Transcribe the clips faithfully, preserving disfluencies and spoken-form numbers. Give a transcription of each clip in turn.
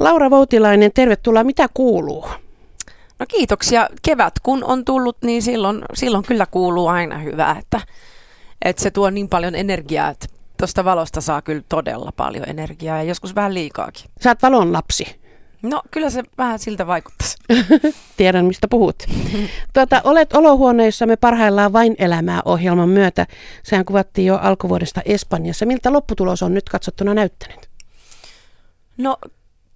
Laura Voutilainen, tervetuloa. Mitä kuuluu? No kiitoksia. Kevät kun on tullut, niin silloin, silloin kyllä kuuluu aina hyvää, että, että se tuo niin paljon energiaa, että tuosta valosta saa kyllä todella paljon energiaa ja joskus vähän liikaakin. Sä oot valon lapsi. No kyllä se vähän siltä vaikuttaisi. Tiedän mistä puhut. Tuota, olet olohuoneissamme parhaillaan Vain elämää -ohjelman myötä. Sehän kuvattiin jo alkuvuodesta Espanjassa. Miltä lopputulos on nyt katsottuna näyttänyt? No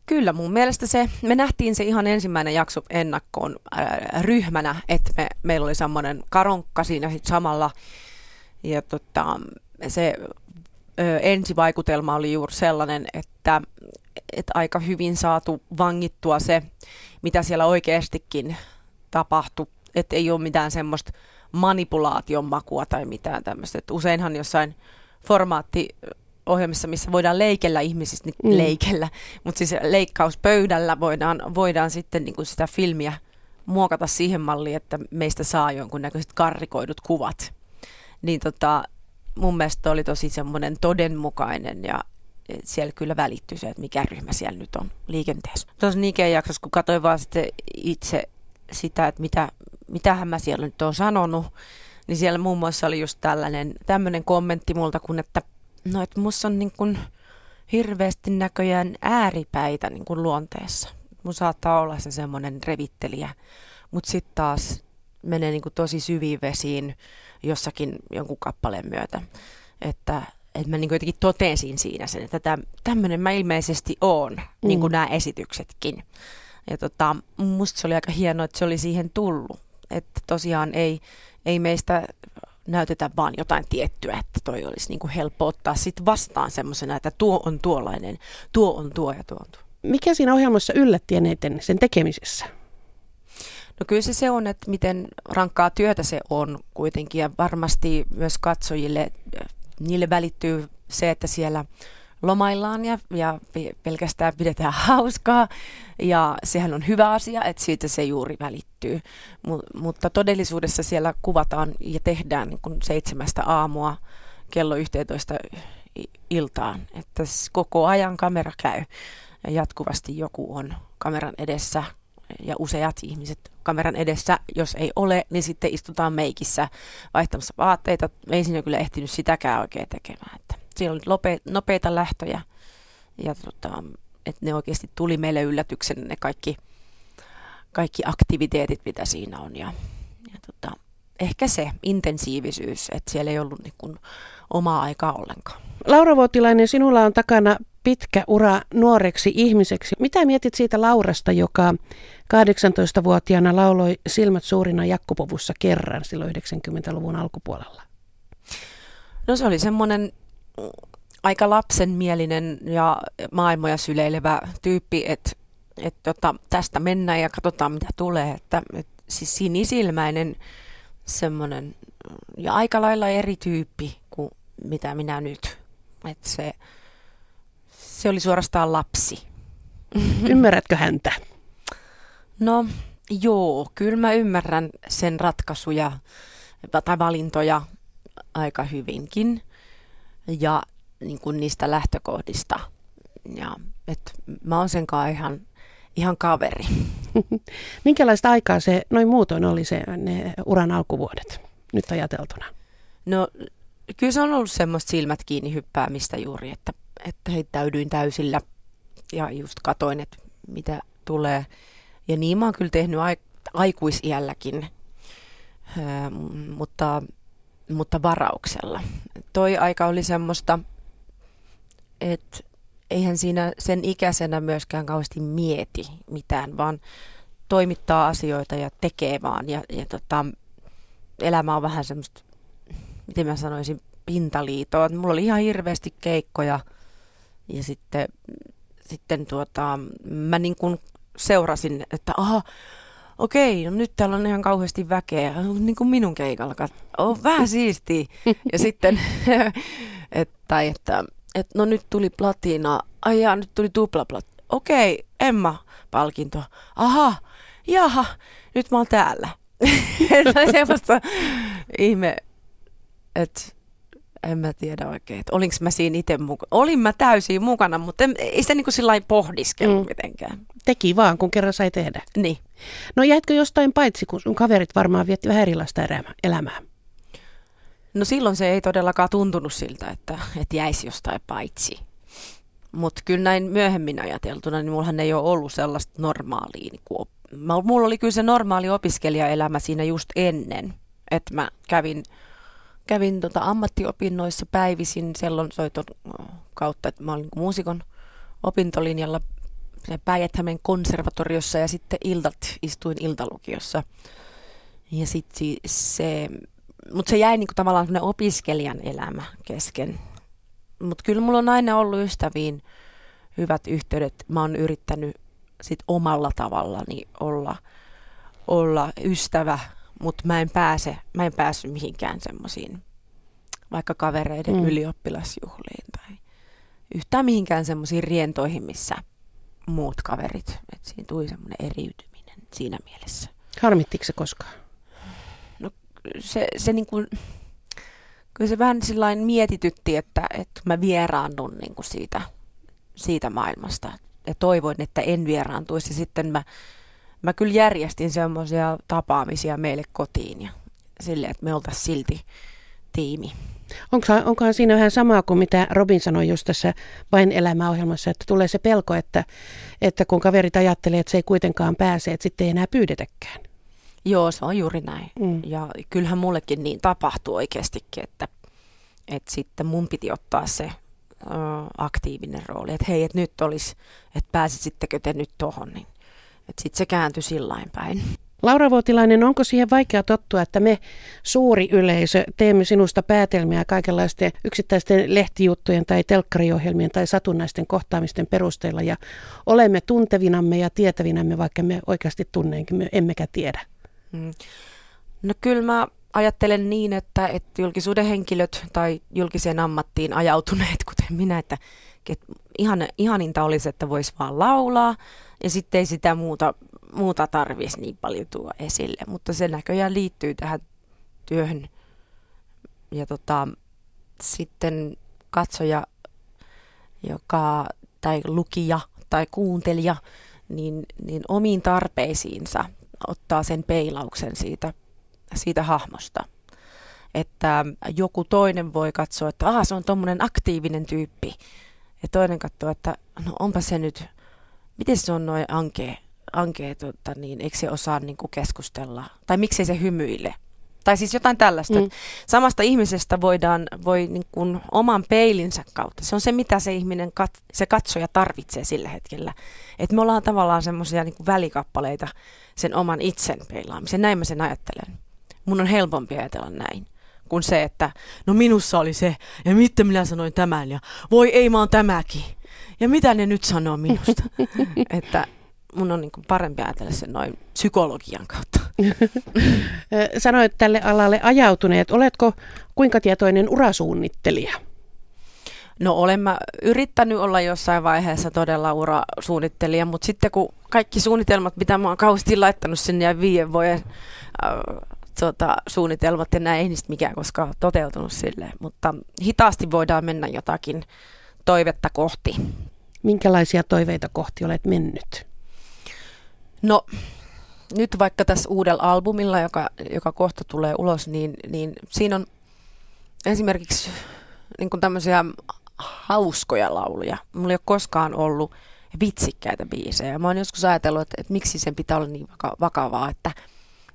kyllä mun mielestä se, me nähtiin se ihan ensimmäinen jakso ennakkoon ää, ryhmänä, että me, meillä oli semmoinen karonkka siinä sit samalla ja tota, se ö, ensivaikutelma oli juuri sellainen, että et aika hyvin saatu vangittua se, mitä siellä oikeastikin tapahtui, että ei ole mitään semmoista manipulaation makua tai mitään tämmöistä, että useinhan jossain formaatti ohjelmissa, missä voidaan leikellä ihmisistä, niin mm. leikellä, mutta siis leikkauspöydällä voidaan, voidaan sitten niin kuin sitä filmiä muokata siihen malliin, että meistä saa jonkunnäköiset karrikoidut kuvat. Niin tota, mun mielestä oli tosi semmoinen todenmukainen ja siellä kyllä välittyi se, että mikä ryhmä siellä nyt on liikenteessä. Tuossa Nikeen jaksossa, kun katsoin vaan sitten itse sitä, että mitä, mitähän mä siellä nyt on sanonut, niin siellä muun muassa oli just tällainen, tämmöinen kommentti multa kuin, että no, että musta on niin kun hirveästi näköjään ääripäitä niin kun luonteessa. Mun saattaa olla se semmoinen revittelijä, mutta sitten taas menee niin kun tosi syviin vesiin jossakin jonkun kappaleen myötä. Että et mä niin kun jotenkin totesin siinä sen, että tämmöinen mä ilmeisesti oon, mm. niin kuin nämä esityksetkin. Ja tota, musta se oli aika hienoa, että se oli siihen tullut. Että tosiaan ei, ei meistä näytetään vaan jotain tiettyä, että toi olisi niin kuin helppo ottaa sit vastaan semmoisena, että tuo on tuollainen, tuo on tuo ja tuo on tuo. Mikä siinä ohjelmassa yllätti eniten sen tekemisessä? No kyllä se, se on, että miten rankkaa työtä se on kuitenkin ja varmasti myös katsojille, niille välittyy se, että siellä lomaillaan ja, ja pelkästään pidetään hauskaa ja sehän on hyvä asia, että siitä se juuri välittyy, M- mutta todellisuudessa siellä kuvataan ja tehdään niin kuin seitsemästä aamua kello yksitoista iltaan, että koko ajan kamera käy ja jatkuvasti joku on kameran edessä ja useat ihmiset kameran edessä, jos ei ole, niin sitten istutaan meikissä vaihtamassa vaatteita, ei siinä kyllä ehtinyt sitäkään oikein tekemään, että siellä oli lope, nopeita lähtöjä ja tota, että ne oikeasti tuli meille yllätyksen ne kaikki, kaikki aktiviteetit, mitä siinä on. Ja, ja tota, ehkä se intensiivisyys, että siellä ei ollut niin kuin omaa aikaa ollenkaan. Laura Voutilainen, sinulla on takana pitkä ura nuoreksi ihmiseksi. Mitä mietit siitä Laurasta, joka kahdeksantoistavuotiaana lauloi silmät suurina jakkupovussa kerran silloin yhdeksänkymmentäluvun alkupuolella? No se oli semmoinen aika lapsenmielinen ja maailmoja syleilevä tyyppi, että et tota, tästä mennään ja katsotaan mitä tulee. Että, et, siis sinisilmäinen semmoinen ja aika lailla eri tyyppi kuin mitä minä nyt. Et se, se oli suorastaan lapsi. Ymmärrätkö häntä? No joo, kyllä mä ymmärrän sen ratkaisuja tai valintoja aika hyvinkin. Ja niin kuin niistä lähtökohdista. Ja, et, mä oon senkaan ihan, ihan kaveri. Minkälaista aikaa se noin muutoin oli se, ne uran alkuvuodet nyt ajateltuna? No kyllä se on ollut semmoista silmät kiinni hyppäämistä juuri, että, että heittäydyin täysillä ja just katoin, että mitä tulee. Ja niin mä oon kyllä tehnyt aikuisiälläkin, Ö, mutta... mutta varauksella. Toi aika oli semmoista, että eihän siinä sen ikäisenä myöskään kauheasti mieti mitään, vaan toimittaa asioita ja tekee vaan. Ja, ja tota, elämä on vähän semmoista, miten mä sanoisin, pintaliitoa. Mulla oli ihan hirveästi keikkoja ja sitten, sitten tuota, mä niin kuin seurasin, että aha, okei, no nyt täällä on ihan kauheasti väkeä, niin kuin minun keikalla, on vähän siistiä. Ja sitten, että, että, että no nyt tuli platina, ai jaa, nyt tuli tuplaplatina, okei, Emma-palkinto, aha, jaha, nyt mä oon täällä. Se on semmoista ihme, että en mä tiedä oikein, että olinko mä siinä itse mukana. Olin mä täysin mukana, mutta en, ei sitä niin kuin sillä lailla pohdiskellut mm. mitenkään. Teki vaan, kun kerran sai tehdä. Niin. No jäitkö jostain paitsi, kun sun kaverit varmaan vietti vähän erilaista elämää? No silloin se ei todellakaan tuntunut siltä, että, että jäisi jostain paitsi. Mutta kyllä näin myöhemmin ajateltuna, niin mullahan ei ole ollut sellaista normaalia. Niin kuin, mulla oli kyllä se normaali opiskelijaelämä siinä just ennen, että mä kävin... Kävin tota ammattiopinnoissa päivisin sellonsoiton kautta, että mä olin muusikon opintolinjalla Päijät-Hämen konservatoriossa ja sitten iltat, istuin iltalukiossa. Ja sit se, mut se jäi niinku tavallaan semmoinen opiskelijan elämä kesken. Mut kyllä mulla on aina ollut ystäviin hyvät yhteydet. Mä oon yrittänyt sit omalla tavallani olla, olla ystävä. Mutta mä en pääse, mä en päässyt mihinkään semmoisiin vaikka kavereiden mm. ylioppilasjuhliin tai yhtään mihinkään semmoisiin rientoihin, missä muut kaverit. Et siinä tuli semmoinen eriytyminen siinä mielessä. Harmittiko se koskaan? No se, se niin kuin, kyllä se vähän sillain mietitytti, että, että mä vieraannun niin kuin siitä, siitä maailmasta ja toivoin, että en vieraantuisi. Sitten mä Mä kyllä järjestin semmoisia tapaamisia meille kotiin ja silleen, että me oltaisiin silti tiimi. Onkohan, onkohan siinä vähän samaa kuin mitä Robin sanoi just tässä Vain elämää -ohjelmassa, että tulee se pelko, että, että kun kaverit ajattelee, että se ei kuitenkaan pääse, että sitten ei enää pyydetäkään. Joo, se on juuri näin. Mm. Ja kyllähän mullekin niin tapahtui oikeastikin, että, että sitten mun piti ottaa se ö, aktiivinen rooli, että hei, että nyt olisi, että pääsisittekö te nyt tohon, niin. Sitten se kääntyi sillain päin. Laura Voutilainen, onko siihen vaikea tottua, että me suuri yleisö teemme sinusta päätelmiä kaikenlaisten yksittäisten lehtijuttujen tai telkkariohjelmien tai satunnaisten kohtaamisten perusteella ja olemme tuntevinamme ja tietävinämme, vaikka me oikeasti tunneenkin, me emmekä tiedä? Mm. No kyllä mä ajattelen niin, että, että julkisuuden henkilöt tai julkiseen ammattiin ajautuneet, kuten minä, että Ihan, ihaninta olisi, että voisi vaan laulaa ja sitten ei sitä muuta, muuta tarvitsisi niin paljon tuoda esille, mutta se näköjään liittyy tähän työhön ja tota, sitten katsoja joka, tai lukija tai kuuntelija niin, niin omiin tarpeisiinsa ottaa sen peilauksen siitä, siitä hahmosta. Että joku toinen voi katsoa, että aha, se on tommoinen aktiivinen tyyppi. Ja toinen katsoo, että no onpa se nyt, miten se on noin ankee, ankee tuota, niin eikö se osaa niin kuin keskustella, tai miksei se hymyile. Tai siis jotain tällaista. Mm. Samasta ihmisestä voidaan, voi niin kuin oman peilinsä kautta. Se on se, mitä se ihminen, kat- se katsoja tarvitsee sillä hetkellä. Että me ollaan tavallaan semmoisia niin kuin välikappaleita sen oman itsen peilaamisen. Näin mä sen ajattelen. Mun on helpompi ajatella näin. Kun se, että no minussa oli se, ja miten minä sanoin tämän, ja voi ei mä oon tämäkin, ja mitä ne nyt sanoo minusta. Että mun on niin kuin parempi ajatella sen noin psykologian kautta. Sanoit tälle alalle ajautuneet, oletko kuinka tietoinen urasuunnittelija? No olen mä yrittänyt olla jossain vaiheessa todella urasuunnittelija, mutta sitten kun kaikki suunnitelmat, mitä mä oon kauheasti laittanut sinne ja viiden vuoden... Äh, Tota, suunnitelmat ja näin, ei niistä mikään koskaan toteutunut silleen, mutta hitaasti voidaan mennä jotakin toivetta kohti. Minkälaisia toiveita kohti olet mennyt? No nyt vaikka tässä uudella albumilla, joka, joka kohta tulee ulos, niin, niin siinä on esimerkiksi niin kuin tämmöisiä hauskoja lauluja. Mulla ei ole koskaan ollut vitsikkäitä biisejä. Mä oon joskus ajatellut, että, että miksi sen pitää olla niin vakavaa, että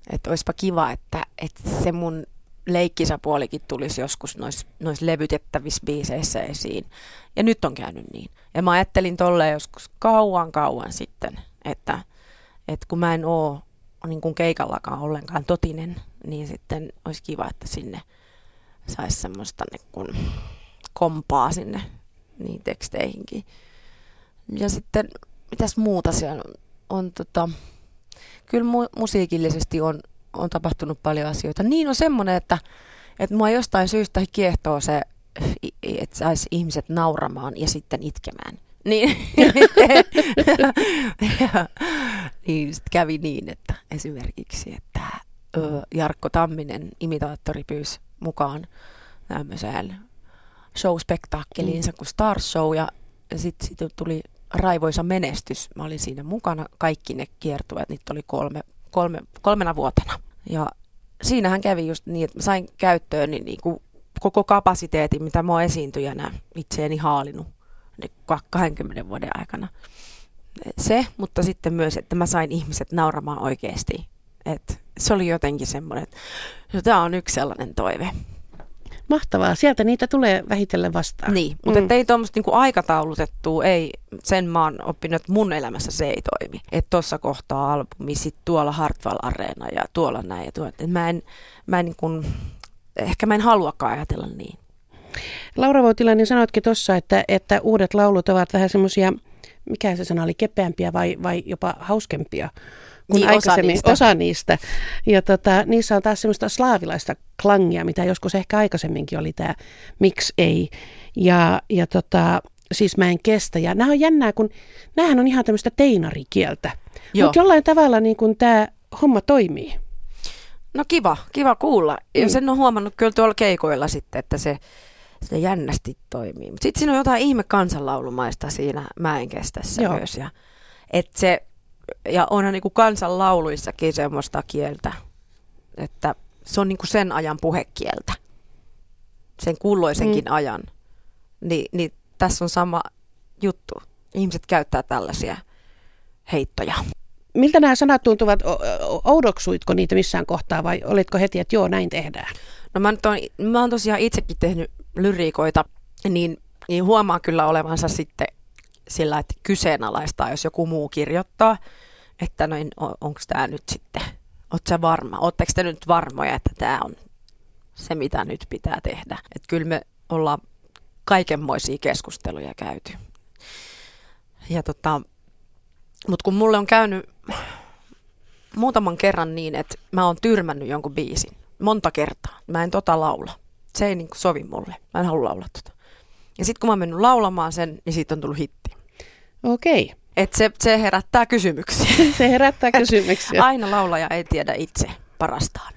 Että olisipa kiva, että, että se mun leikkisäpuolikin tulisi joskus noissa nois levytettävissä biiseissä esiin. Ja nyt on käynyt niin. Ja mä ajattelin tolleen joskus kauan kauan sitten, että, että kun mä en oo niin kuin keikallakaan ollenkaan totinen, niin sitten olisi kiva, että sinne saisi semmoista niin kuin kompaa sinne niin teksteihinkin. Ja sitten mitäs muuta siellä on, on tota... Kyllä mu- musiikillisesti on, on tapahtunut paljon asioita. Niin on semmoinen, että, että mua jostain syystä kiehtoo se, että saisi ihmiset nauramaan ja sitten itkemään. Niin, ja, niin sitten kävi niin, että esimerkiksi että Jarkko Tamminen, imitaattori, pyysi mukaan tämmöiseen show-spektakkeliinsa kuin Star Show, ja sitten sit tuli raivoisa menestys. Mä olin siinä mukana, kaikki ne kiertueet, niitä oli kolme, kolme, kolmena vuotena. Ja siinähän kävi just niin, että mä sain käyttöön niin, niin kuin koko kapasiteetin, mitä mä oon esiintyjänä itseeni haalinut kahdenkymmenen vuoden aikana. Se, mutta sitten myös, että mä sain ihmiset nauramaan oikeasti. Et se oli jotenkin semmoinen, että tämä on yksi sellainen toive. Mahtavaa, sieltä niitä tulee vähitellen vastaan. Niin, mutta mm. ei tuommoista niinku aikataulutettua, ei, sen mä oon oppinut, että mun elämässä se ei toimi. Että tuossa kohtaa albumi, sitten tuolla Hartwall-areena ja tuolla näin. Ja tuolla. Mä en, mä en niinku, ehkä mä en haluakaan ajatella niin. Laura Voutilainen, sanoitkin tuossa, että, että uudet laulut ovat vähän semmoisia, mikä se sana oli, kepeämpiä vai, vai jopa hauskempia kuin niin, aikaisemmin. Osa niistä. Osa niistä. Ja tota, niissä on taas semmoista slaavilaista klangia, mitä joskus ehkä aikaisemminkin oli tämä miksi ei. Ja, ja tota, siis mä en kestä. Ja nämä on jännää, kun näähän on ihan tämmöistä teinarikieltä. Mutta jollain tavalla niin kun tämä homma toimii. No kiva, kiva kuulla. Mm. Ja sen on huomannut kyllä tuolla keikoilla sitten, että se... Sitä jännästi toimii. Mutta sitten siinä on jotain ihme kansanlaulumaista siinä Mä en kestä se myös. Ja, et se, ja onhan niinku kansanlauluissakin semmoista kieltä, että se on niinku sen ajan puhekieltä, sen kulloisenkin mm. ajan. Ni, niin tässä on sama juttu. Ihmiset käyttää tällaisia heittoja. Miltä nämä sanat tuntuvat? Oudoksuitko niitä missään kohtaa vai oletko heti, että joo, näin tehdään? No mä, nyt on, mä oon tosiaan itsekin tehnyt lyriikoita, niin, niin huomaa kyllä olevansa sitten sillä, että kyseenalaistaa, jos joku muu kirjoittaa, että no on, onko tämä nyt sitten, ootko sä varma, ootteko te nyt varmoja, että tämä on se, mitä nyt pitää tehdä. Että kyllä me ollaan kaikenmoisia keskusteluja käyty. Ja tota, mutta kun mulle on käynyt muutaman kerran niin, että mä oon tyrmännyt jonkun biisin, monta kertaa, mä en tota laula. Se ei niinku sovi mulle. Mä en halua laulaa tota. Ja sitten kun mä oon mennyt laulamaan sen, niin siitä on tullut hitti. Okei. Et se, se herättää kysymyksiä. Se herättää kysymyksiä. Aina laulaja ei tiedä itse parastaan.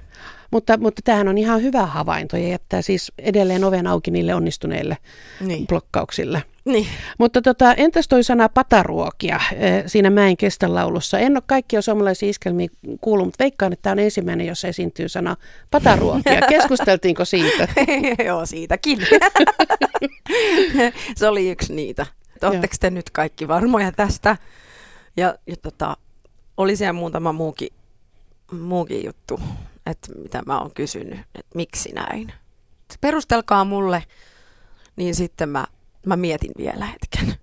Mutta, mutta tämähän on ihan hyvä havainto ja jättää siis edelleen oven auki niille onnistuneille niin. blokkauksille. Niin. Mutta tota, entäs toi sana pataruokia siinä Mä en kestä laulussa? En ole kaikkia suomalaisia iskelmiä kuullut, mutta veikkaan, että tämä on ensimmäinen, jossa esiintyy sana pataruokia. Keskusteltiinko siitä? Joo, siitäkin. Se oli yksi niitä. Oletteko te nyt kaikki varmoja tästä? Ja, ja tota, oli siellä muutama muukin, muukin juttu, että mitä mä oon kysynyt, että miksi näin. Perustelkaa mulle, niin sitten mä Mä mietin vielä hetken.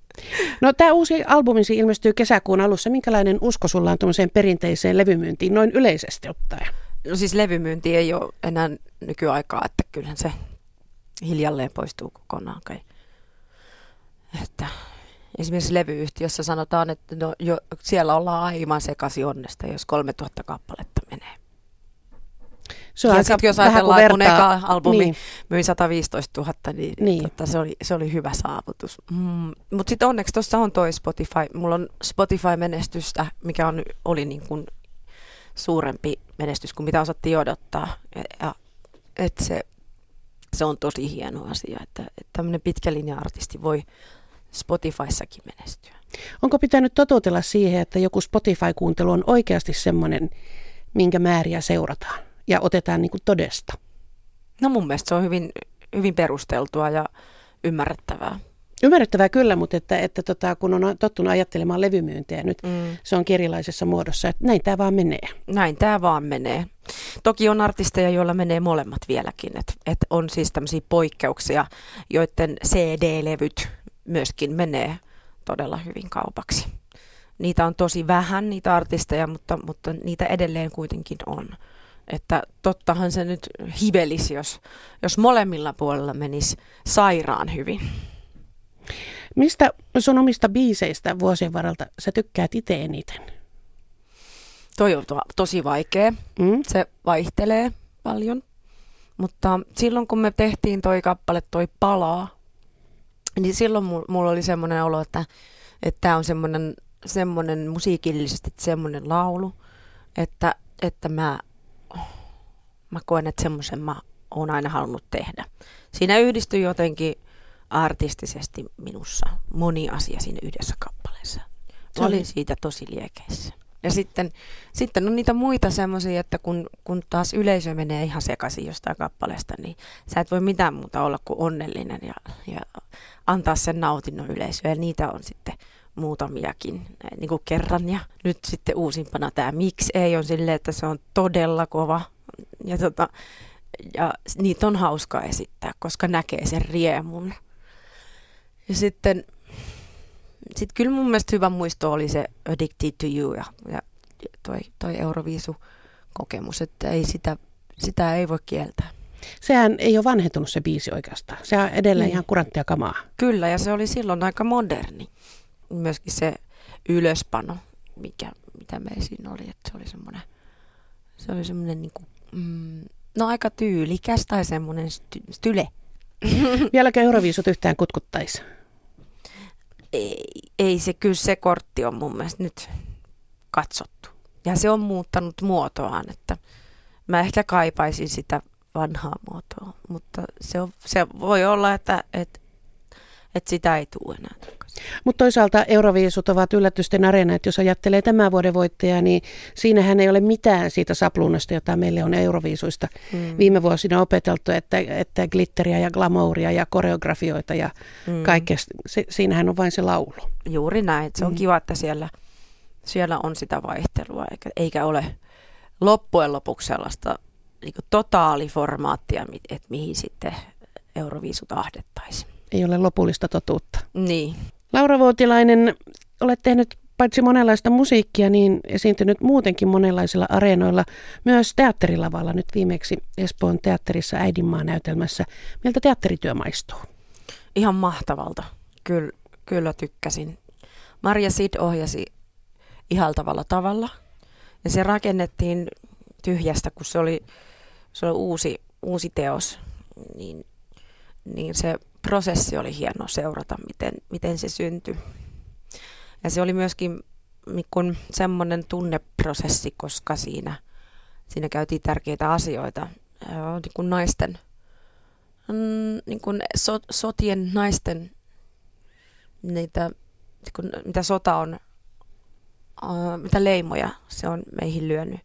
No tämä uusi albumisi ilmestyy kesäkuun alussa. Minkälainen usko sulla on tuollaiseen perinteiseen levymyyntiin noin yleisesti ottaen? No siis levymyynti ei ole enää nykyaikaa, että kyllähän se hiljalleen poistuu kokonaan kai. Että esimerkiksi levyyhtiössä sanotaan, että no, jo, siellä ollaan aivan sekaisin onnesta, jos kolmetuhatta kappaletta menee. Se on ja sitten jos ajatellaan, kun eka albumi niin. myi sata viisitoista tuhatta, niin, niin. Tota, se, oli, se oli hyvä saavutus. Mm, mutta sitten onneksi tuossa on toi Spotify. Mulla on Spotify-menestystä, mikä on, oli niin kuin suurempi menestys kuin mitä osattiin odottaa. Ja, et se, se on tosi hieno asia, että et tämmöinen pitkälinja-artisti voi Spotifyssakin menestyä. Onko pitänyt totutella siihen, että joku Spotify-kuuntelu on oikeasti semmoinen, minkä määriä seurataan? Ja otetaan niin kuin todesta. No mun mielestä se on hyvin, hyvin perusteltua ja ymmärrettävää. Ymmärrettävää kyllä, mutta että, että tota, kun on tottunut ajattelemaan levymyyntiä nyt, mm. se on erilaisessa muodossa, että näin tämä vaan menee. Näin tämä vaan menee. Toki on artisteja, joilla menee molemmat vieläkin. Et, et on siis tämmöisiä poikkeuksia, joiden C D-levyt myöskin menee todella hyvin kaupaksi. Niitä on tosi vähän, niitä artisteja, mutta, mutta niitä edelleen kuitenkin on. Että tottahan se nyt hivelisi, jos, jos molemmilla puolella menisi sairaan hyvin. Mistä sun omista biiseistä vuosien varalta sä tykkäät itse eniten? Toi on to- tosi vaikea. Mm. Se vaihtelee paljon. Mutta silloin kun me tehtiin toi kappale, toi Palaa, niin silloin mulla oli semmoinen olo, että tämä on semmoinen, semmoinen musiikillisesti semmoinen laulu, että, että mä... Mä koen, että semmoisen mä oon aina halunnut tehdä. Siinä yhdistyi jotenkin artistisesti minussa moni asia siinä yhdessä kappaleessa. Olin siitä tosi liekeissä. Ja sitten, sitten on niitä muita semmoisia, että kun, kun taas yleisö menee ihan sekaisin jostain kappaleesta, niin sä et voi mitään muuta olla kuin onnellinen ja, ja antaa sen nautinnon yleisöön. Ja niitä on sitten muutamiakin, niin kuin kerran. Ja nyt sitten uusimpana tämä Miksi ei on silleen, että se on todella kova. Ja, tota, ja niitä on hauskaa esittää, koska näkee sen riemun. Ja sitten... Sitten kyllä mun mielestä hyvä muisto oli se Addicted to You ja, ja toi, toi Euroviisu-kokemus, että ei sitä, sitä ei voi kieltää. Sehän ei ole vanhentunut se biisi oikeastaan. Se on edelleen niin. Ihan kuranttia kamaa. Kyllä, ja se oli silloin aika moderni. Myöskin se ylöspano, mikä, mitä meillä siinä oli, että se oli semmoinen, se oli semmoinen niin kuin, mm, no aika tyylikäs tai semmoinen sty- style. Vieläkö Euroviisut yhtään kutkuttaisi? Ei, ei se, kyllä se kortti on mun mielestä nyt katsottu. Ja se on muuttanut muotoaan, että mä ehkä kaipaisin sitä vanhaa muotoa, mutta se, on, se voi olla, että, että, että sitä ei tule enää. Mutta toisaalta Euroviisut ovat yllätysten areena, että jos ajattelee tämän vuoden voittajaa, niin siinähän ei ole mitään siitä sapluunasta, jota meille on Euroviisuista mm. viime vuosina opeteltu, että, että glitteriä ja glamouria ja koreografioita ja mm. kaikkea. Si- siinähän on vain se laulu. Juuri näin. Se on mm. kiva, että siellä, siellä on sitä vaihtelua, eikä, eikä ole loppujen lopuksi sellaista niin kuin totaaliformaattia, että mihin sitten Euroviisut ahdettaisiin. Ei ole lopullista totuutta. Niin. Laura Voutilainen, olet tehnyt paitsi monenlaista musiikkia, niin esiintynyt muutenkin monenlaisilla areenoilla, myös teatterilavalla, nyt viimeksi Espoon teatterissa Äidinmaa-näytelmässä. Miltä teatterityö maistuu? Ihan mahtavalta. Kyllä, kyllä tykkäsin. Marja Sid ohjasi ihaltavalla tavalla. Ja se rakennettiin tyhjästä, kun se oli, se oli uusi, uusi teos. Niin, niin se... Prosessi oli hieno seurata, miten, miten se syntyi. Ja se oli myöskin niin semmoinen tunneprosessi, koska siinä, siinä käytiin tärkeitä asioita. Niin kuin naisten, niin kuin so, sotien naisten, niitä, niin kuin, mitä sota on, mitä leimoja se on meihin lyönyt.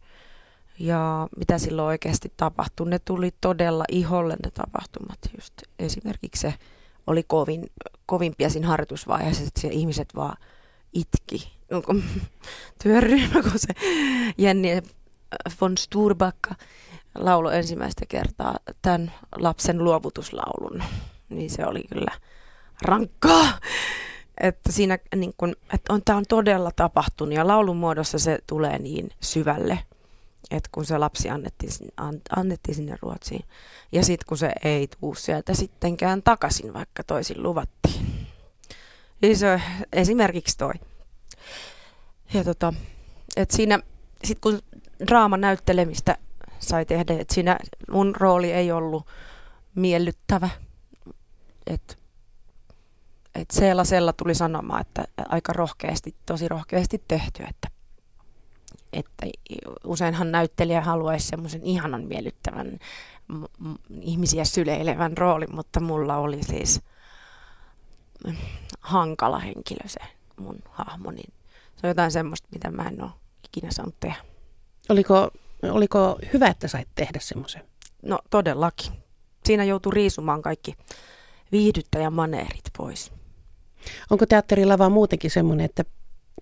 Ja mitä silloin oikeasti tapahtui, ne tuli todella iholle ne tapahtumat. Just esimerkiksi se oli kovin, kovimpia siinä harjoitusvaiheessa, että siellä ihmiset vaan itki. Työryhmä, kun se Jenni von Sturbakka lauloi ensimmäistä kertaa tämän lapsen luovutuslaulun, niin se oli kyllä rankkaa. Että siinä niin kun, että on, tämä on todella tapahtunut ja laulun muodossa se tulee niin syvälle. Et kun se lapsi annettiin, annettiin sinne Ruotsiin ja sitten kun se ei tule sieltä sittenkään takaisin, vaikka toisin luvattiin. Niin se esimerkiksi toi. Ja tota, et siinä, sit kun draaman näyttelemistä sai tehdä, että siinä mun rooli ei ollut miellyttävä. Et, et sellaisella tuli sanomaan, että aika rohkeasti, tosi rohkeasti tehty, että että useinhan näyttelijä haluaisi semmoisen ihanan miellyttävän m- m- ihmisiä syleilevän roolin, mutta mulla oli siis hankala henkilö se mun hahmo, niin se on jotain semmoista, mitä mä en ole ikinä saanut tehdä. Oliko, oliko hyvä, että sait tehdä semmoisen? No todellakin. Siinä joutui riisumaan kaikki viihdyttäjämaneerit pois. Onko teatterilava muutenkin semmoinen, että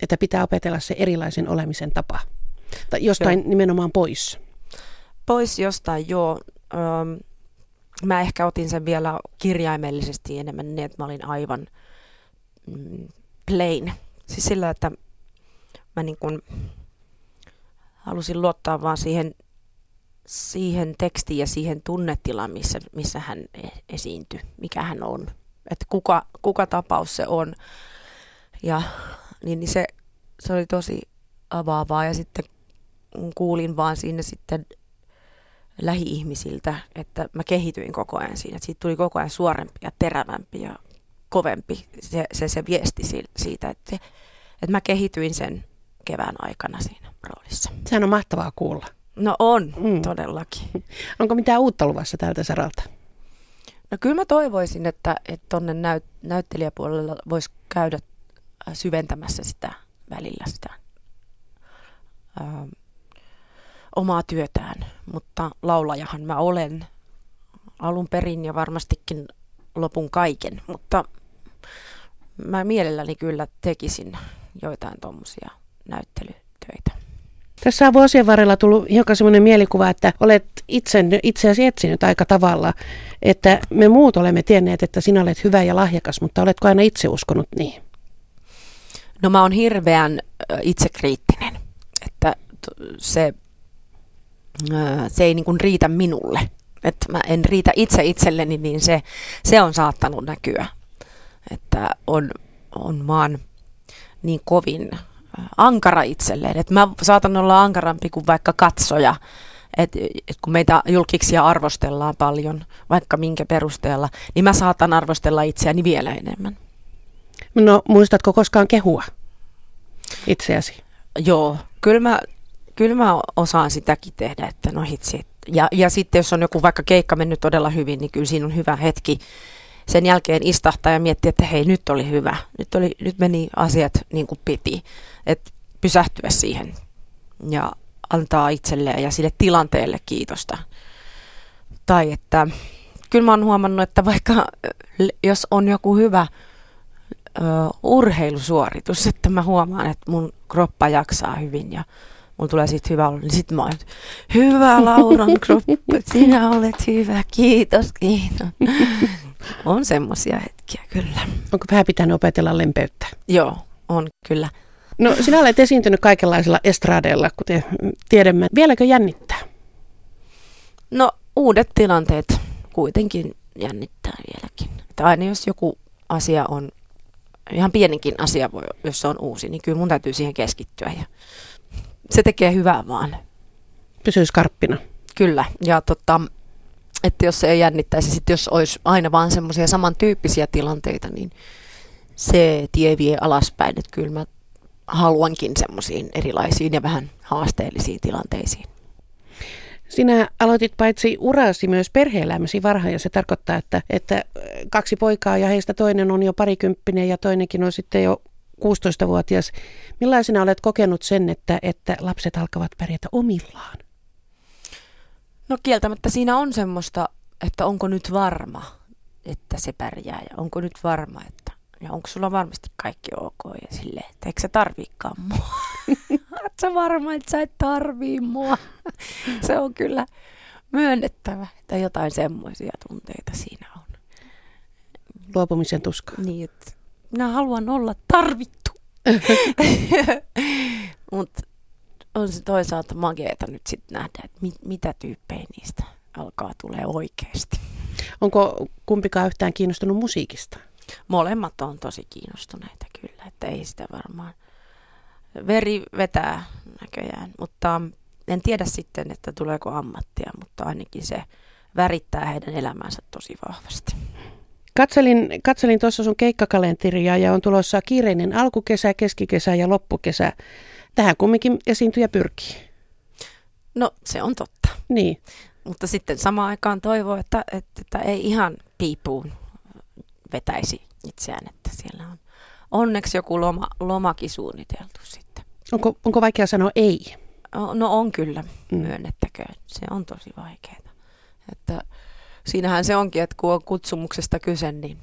Että pitää opetella se erilaisen olemisen tapa. Tai jostain joo. Nimenomaan pois. Pois jostain, joo. Öm, mä ehkä otin sen vielä kirjaimellisesti enemmän niin, että mä olin aivan mm, plain. Siis sillä, että mä niin kun halusin luottaa vaan siihen, siihen tekstiin ja siihen tunnetilaan, missä, missä hän esiintyi, mikä hän on. Että kuka, kuka tapaus se on. Ja... Niin se, se oli tosi avaavaa ja sitten kuulin vaan siinä sitten lähi-ihmisiltä, että mä kehityin koko ajan siinä. Siitä tuli koko ajan suorempi ja terävämpi ja kovempi se, se, se viesti siitä, että, se, että mä kehityin sen kevään aikana siinä roolissa. Sehän on mahtavaa kuulla. No on, mm. todellakin. Onko mitään uutta luvassa tältä saralta? No kyllä mä toivoisin, että tuonne näyt, näyttelijäpuolella voisi käydä syventämässä sitä välillä sitä ähm, omaa työtään, mutta laulajahan mä olen alun perin ja varmastikin lopun kaiken, mutta mä mielelläni kyllä tekisin joitain tuommoisia näyttelytöitä. Tässä on vuosien varrella tullut hiukan semmoinen mielikuva, että olet itse, itseäsi etsinyt aika tavalla, että me muut olemme tienneet, että sinä olet hyvä ja lahjakas, mutta oletko aina itse uskonut niin? No mä oon hirveän itsekriittinen, että se, se ei niin kuin riitä minulle, että mä en riitä itse itselleni, niin se, se on saattanut näkyä, että on, on vaan niin kovin ankara itselleen. Et mä saatan olla ankarampi kuin vaikka katsoja, et, et kun meitä julkiksia arvostellaan paljon, vaikka minkä perusteella, niin mä saatan arvostella itseäni vielä enemmän. No, muistatko koskaan kehua itseäsi? Joo, kyllä mä, kyllä mä osaan sitäkin tehdä, että no hitsi. Ja, ja sitten jos on joku vaikka keikka mennyt todella hyvin, niin kyllä siinä on hyvä hetki sen jälkeen istahtaa ja miettiä, että hei, nyt oli hyvä, nyt, oli, nyt meni asiat niin kuin piti, että pysähtyä siihen ja antaa itselleen ja sille tilanteelle kiitosta. Tai että kyllä mä oon huomannut, että vaikka jos on joku hyvä ö, urheilusuoritus, että mä huomaan, että mun kroppa jaksaa hyvin ja mulla tulee siitä hyvä olo, niin sitten mä oon, hyvä Lauran kroppa, sinä olet hyvä, kiitos, kiitos. On semmoisia hetkiä, kyllä. Onko vähän pitänyt opetella lempeyttä? Joo, on kyllä. No sinä olet esiintynyt kaikenlaisilla estradeilla, kuten tiedämme. Vieläkö jännittää? No uudet tilanteet kuitenkin jännittää vieläkin. Että aina jos joku asia on, ihan pienikin asia, voi, jos se on uusi, niin kyllä mun täytyy siihen keskittyä. Ja se tekee hyvää vaan. Pysyy skarppina. Kyllä, ja tota... Että jos se ei jännittäisi, sit jos olisi aina vaan semmoisia samantyyppisiä tilanteita, niin se tie vie alaspäin. Että kyllä mä haluankin semmoisiin erilaisiin ja vähän haasteellisiin tilanteisiin. Sinä aloitit paitsi urasi myös perhe-elämäsi varhain, ja se tarkoittaa, että, että kaksi poikaa ja heistä toinen on jo parikymppinen ja toinenkin on sitten jo kuusitoistavuotias. Millaisena olet kokenut sen, että, että lapset alkavat pärjätä omillaan? No kieltämättä siinä on semmoista, että onko nyt varma, että se pärjää ja onko nyt varma, että ja onko sulla varmasti kaikki ok ja silleen, että eikö sä tarviikaan mua? Oot sä varma, että sä et tarvii mua? Se on kyllä myönnettävä, että jotain semmoisia tunteita siinä on. Luopumisen tuskaa. Niin, että minä haluan olla tarvittu. Mutta on se toisaalta mageeta nyt sitten nähdä, että mit, mitä tyyppejä niistä alkaa tulee oikeasti. Onko kumpikaan yhtään kiinnostunut musiikista? Molemmat on tosi kiinnostuneita kyllä, että ei sitä varmaan. Veri vetää näköjään, mutta en tiedä sitten, että tuleeko ammattia, mutta ainakin se värittää heidän elämänsä tosi vahvasti. Katselin, katselin tuossa sun keikkakalenteria ja on tulossa kiireinen alkukesä, keskikesä ja loppukesä. Tähän kumminkin esiintyjä pyrkii. No se on totta. Niin. Mutta sitten samaan aikaan toivoo, että, että, että ei ihan piipuun vetäisi itseään, että siellä on onneksi joku loma, lomakin suunniteltu sitten. Onko, onko vaikea sanoa ei? No on kyllä, myönnettäköön. Se on tosi vaikeaa. Että siinähän se onkin, että kun on kutsumuksesta kyse, niin,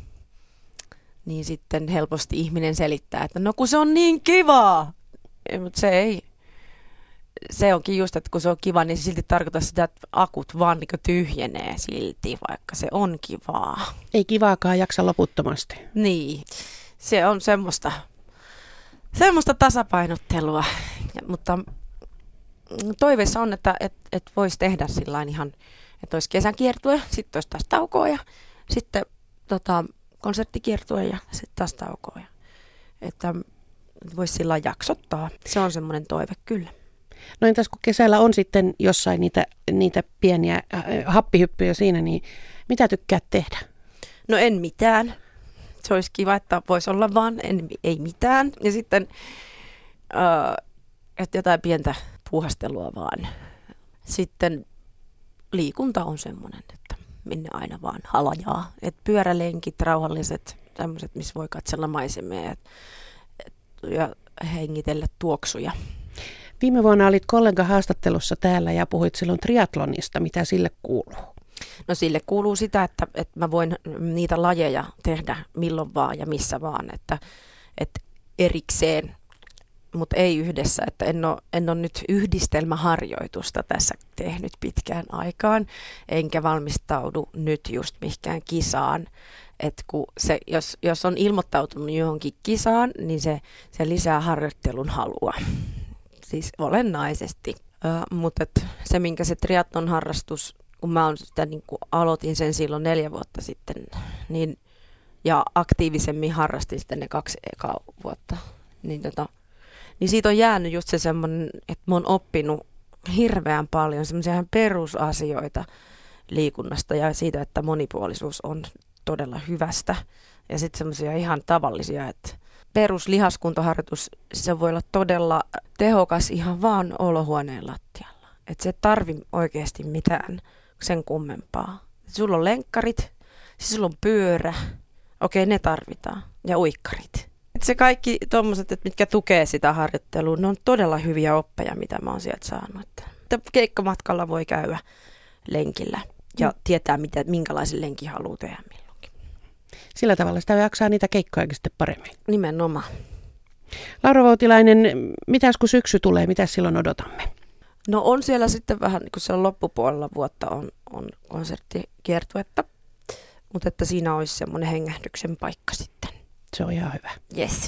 niin sitten helposti ihminen selittää, että no kun se on niin kivaa. Mutta se ei, se onkin just, että kun se on kiva, niin se silti tarkoittaa sitä, että akut vaan niin tyhjenee silti, vaikka se on kivaa. Ei kivaakaan jaksa loputtomasti. Niin, se on semmoista, semmoista tasapainottelua, ja, mutta toiveissa on, että et, et voisi tehdä sillain ihan, että olisi kesän kiertue, sitten olisi taas taukoa ja sitten tota, konserttikiertue ja sitten taas taukoa. Että voisi sillä jaksottaa. Se on semmoinen toive, kyllä. No entäs kun kesällä on sitten jossain niitä, niitä pieniä happihyppyjä siinä, niin mitä tykkäät tehdä? No en mitään. Se olisi kiva, että voisi olla vaan en, ei mitään. Ja sitten äh, että jotain pientä puuhastelua vaan. Sitten liikunta on semmoinen, että minne aina vaan halajaa. Et pyörälenkit, rauhalliset, tämmöiset, missä voi katsella maisemia et, et, ja hengitellä tuoksuja. Viime vuonna olit kollega haastattelussa täällä ja puhuit silloin triatlonista. Mitä sille kuuluu? No sille kuuluu sitä, että, että mä voin niitä lajeja tehdä milloin vaan ja missä vaan, että, että erikseen, mutta ei yhdessä. Että en ole, en ole nyt yhdistelmäharjoitusta tässä tehnyt pitkään aikaan, enkä valmistaudu nyt just mihinkään kisaan. Et kun se, jos, jos on ilmoittautunut johonkin kisaan, niin se, se lisää harjoittelun halua. Siis olennaisesti, uh, mutta se minkä se triatlon harrastus, kun mä on sitä, niin kun aloitin sen silloin neljä vuotta sitten, niin, ja aktiivisemmin harrastin sitten ne kaksi ekaa vuotta, niin, tota, niin siitä on jäänyt just se semmoinen, että mä oon oppinut hirveän paljon semmoisia perusasioita liikunnasta ja siitä, että monipuolisuus on todella hyvästä ja sitten semmoisia ihan tavallisia, että peruslihaskuntoharjoitus, se voi olla todella tehokas ihan vaan olohuoneen lattialla. Että se ei tarvitse oikeasti mitään sen kummempaa. Et sulla on lenkkarit, siis sulla on pyörä, okei ne tarvitaan, ja uikkarit. Et se kaikki tuommoiset, mitkä tukee sitä harjoittelua, ne on todella hyviä oppeja, mitä mä oon sieltä saanut. Että keikkamatkalla voi käydä lenkillä ja tietää, mitä, minkälaisen lenkin haluaa tehdä milloin. Sillä tavalla sitä jaksaa niitä keikkojakin sitten paremmin. Nimenomaan. Laura Voutilainen, mitäs kun syksy tulee, mitäs silloin odotamme? No on siellä sitten vähän, kun siellä loppupuolella vuotta on, on konserttikiertuetta, mutta että siinä olisi semmoinen hengähdyksen paikka sitten. Se on ihan hyvä. Yes.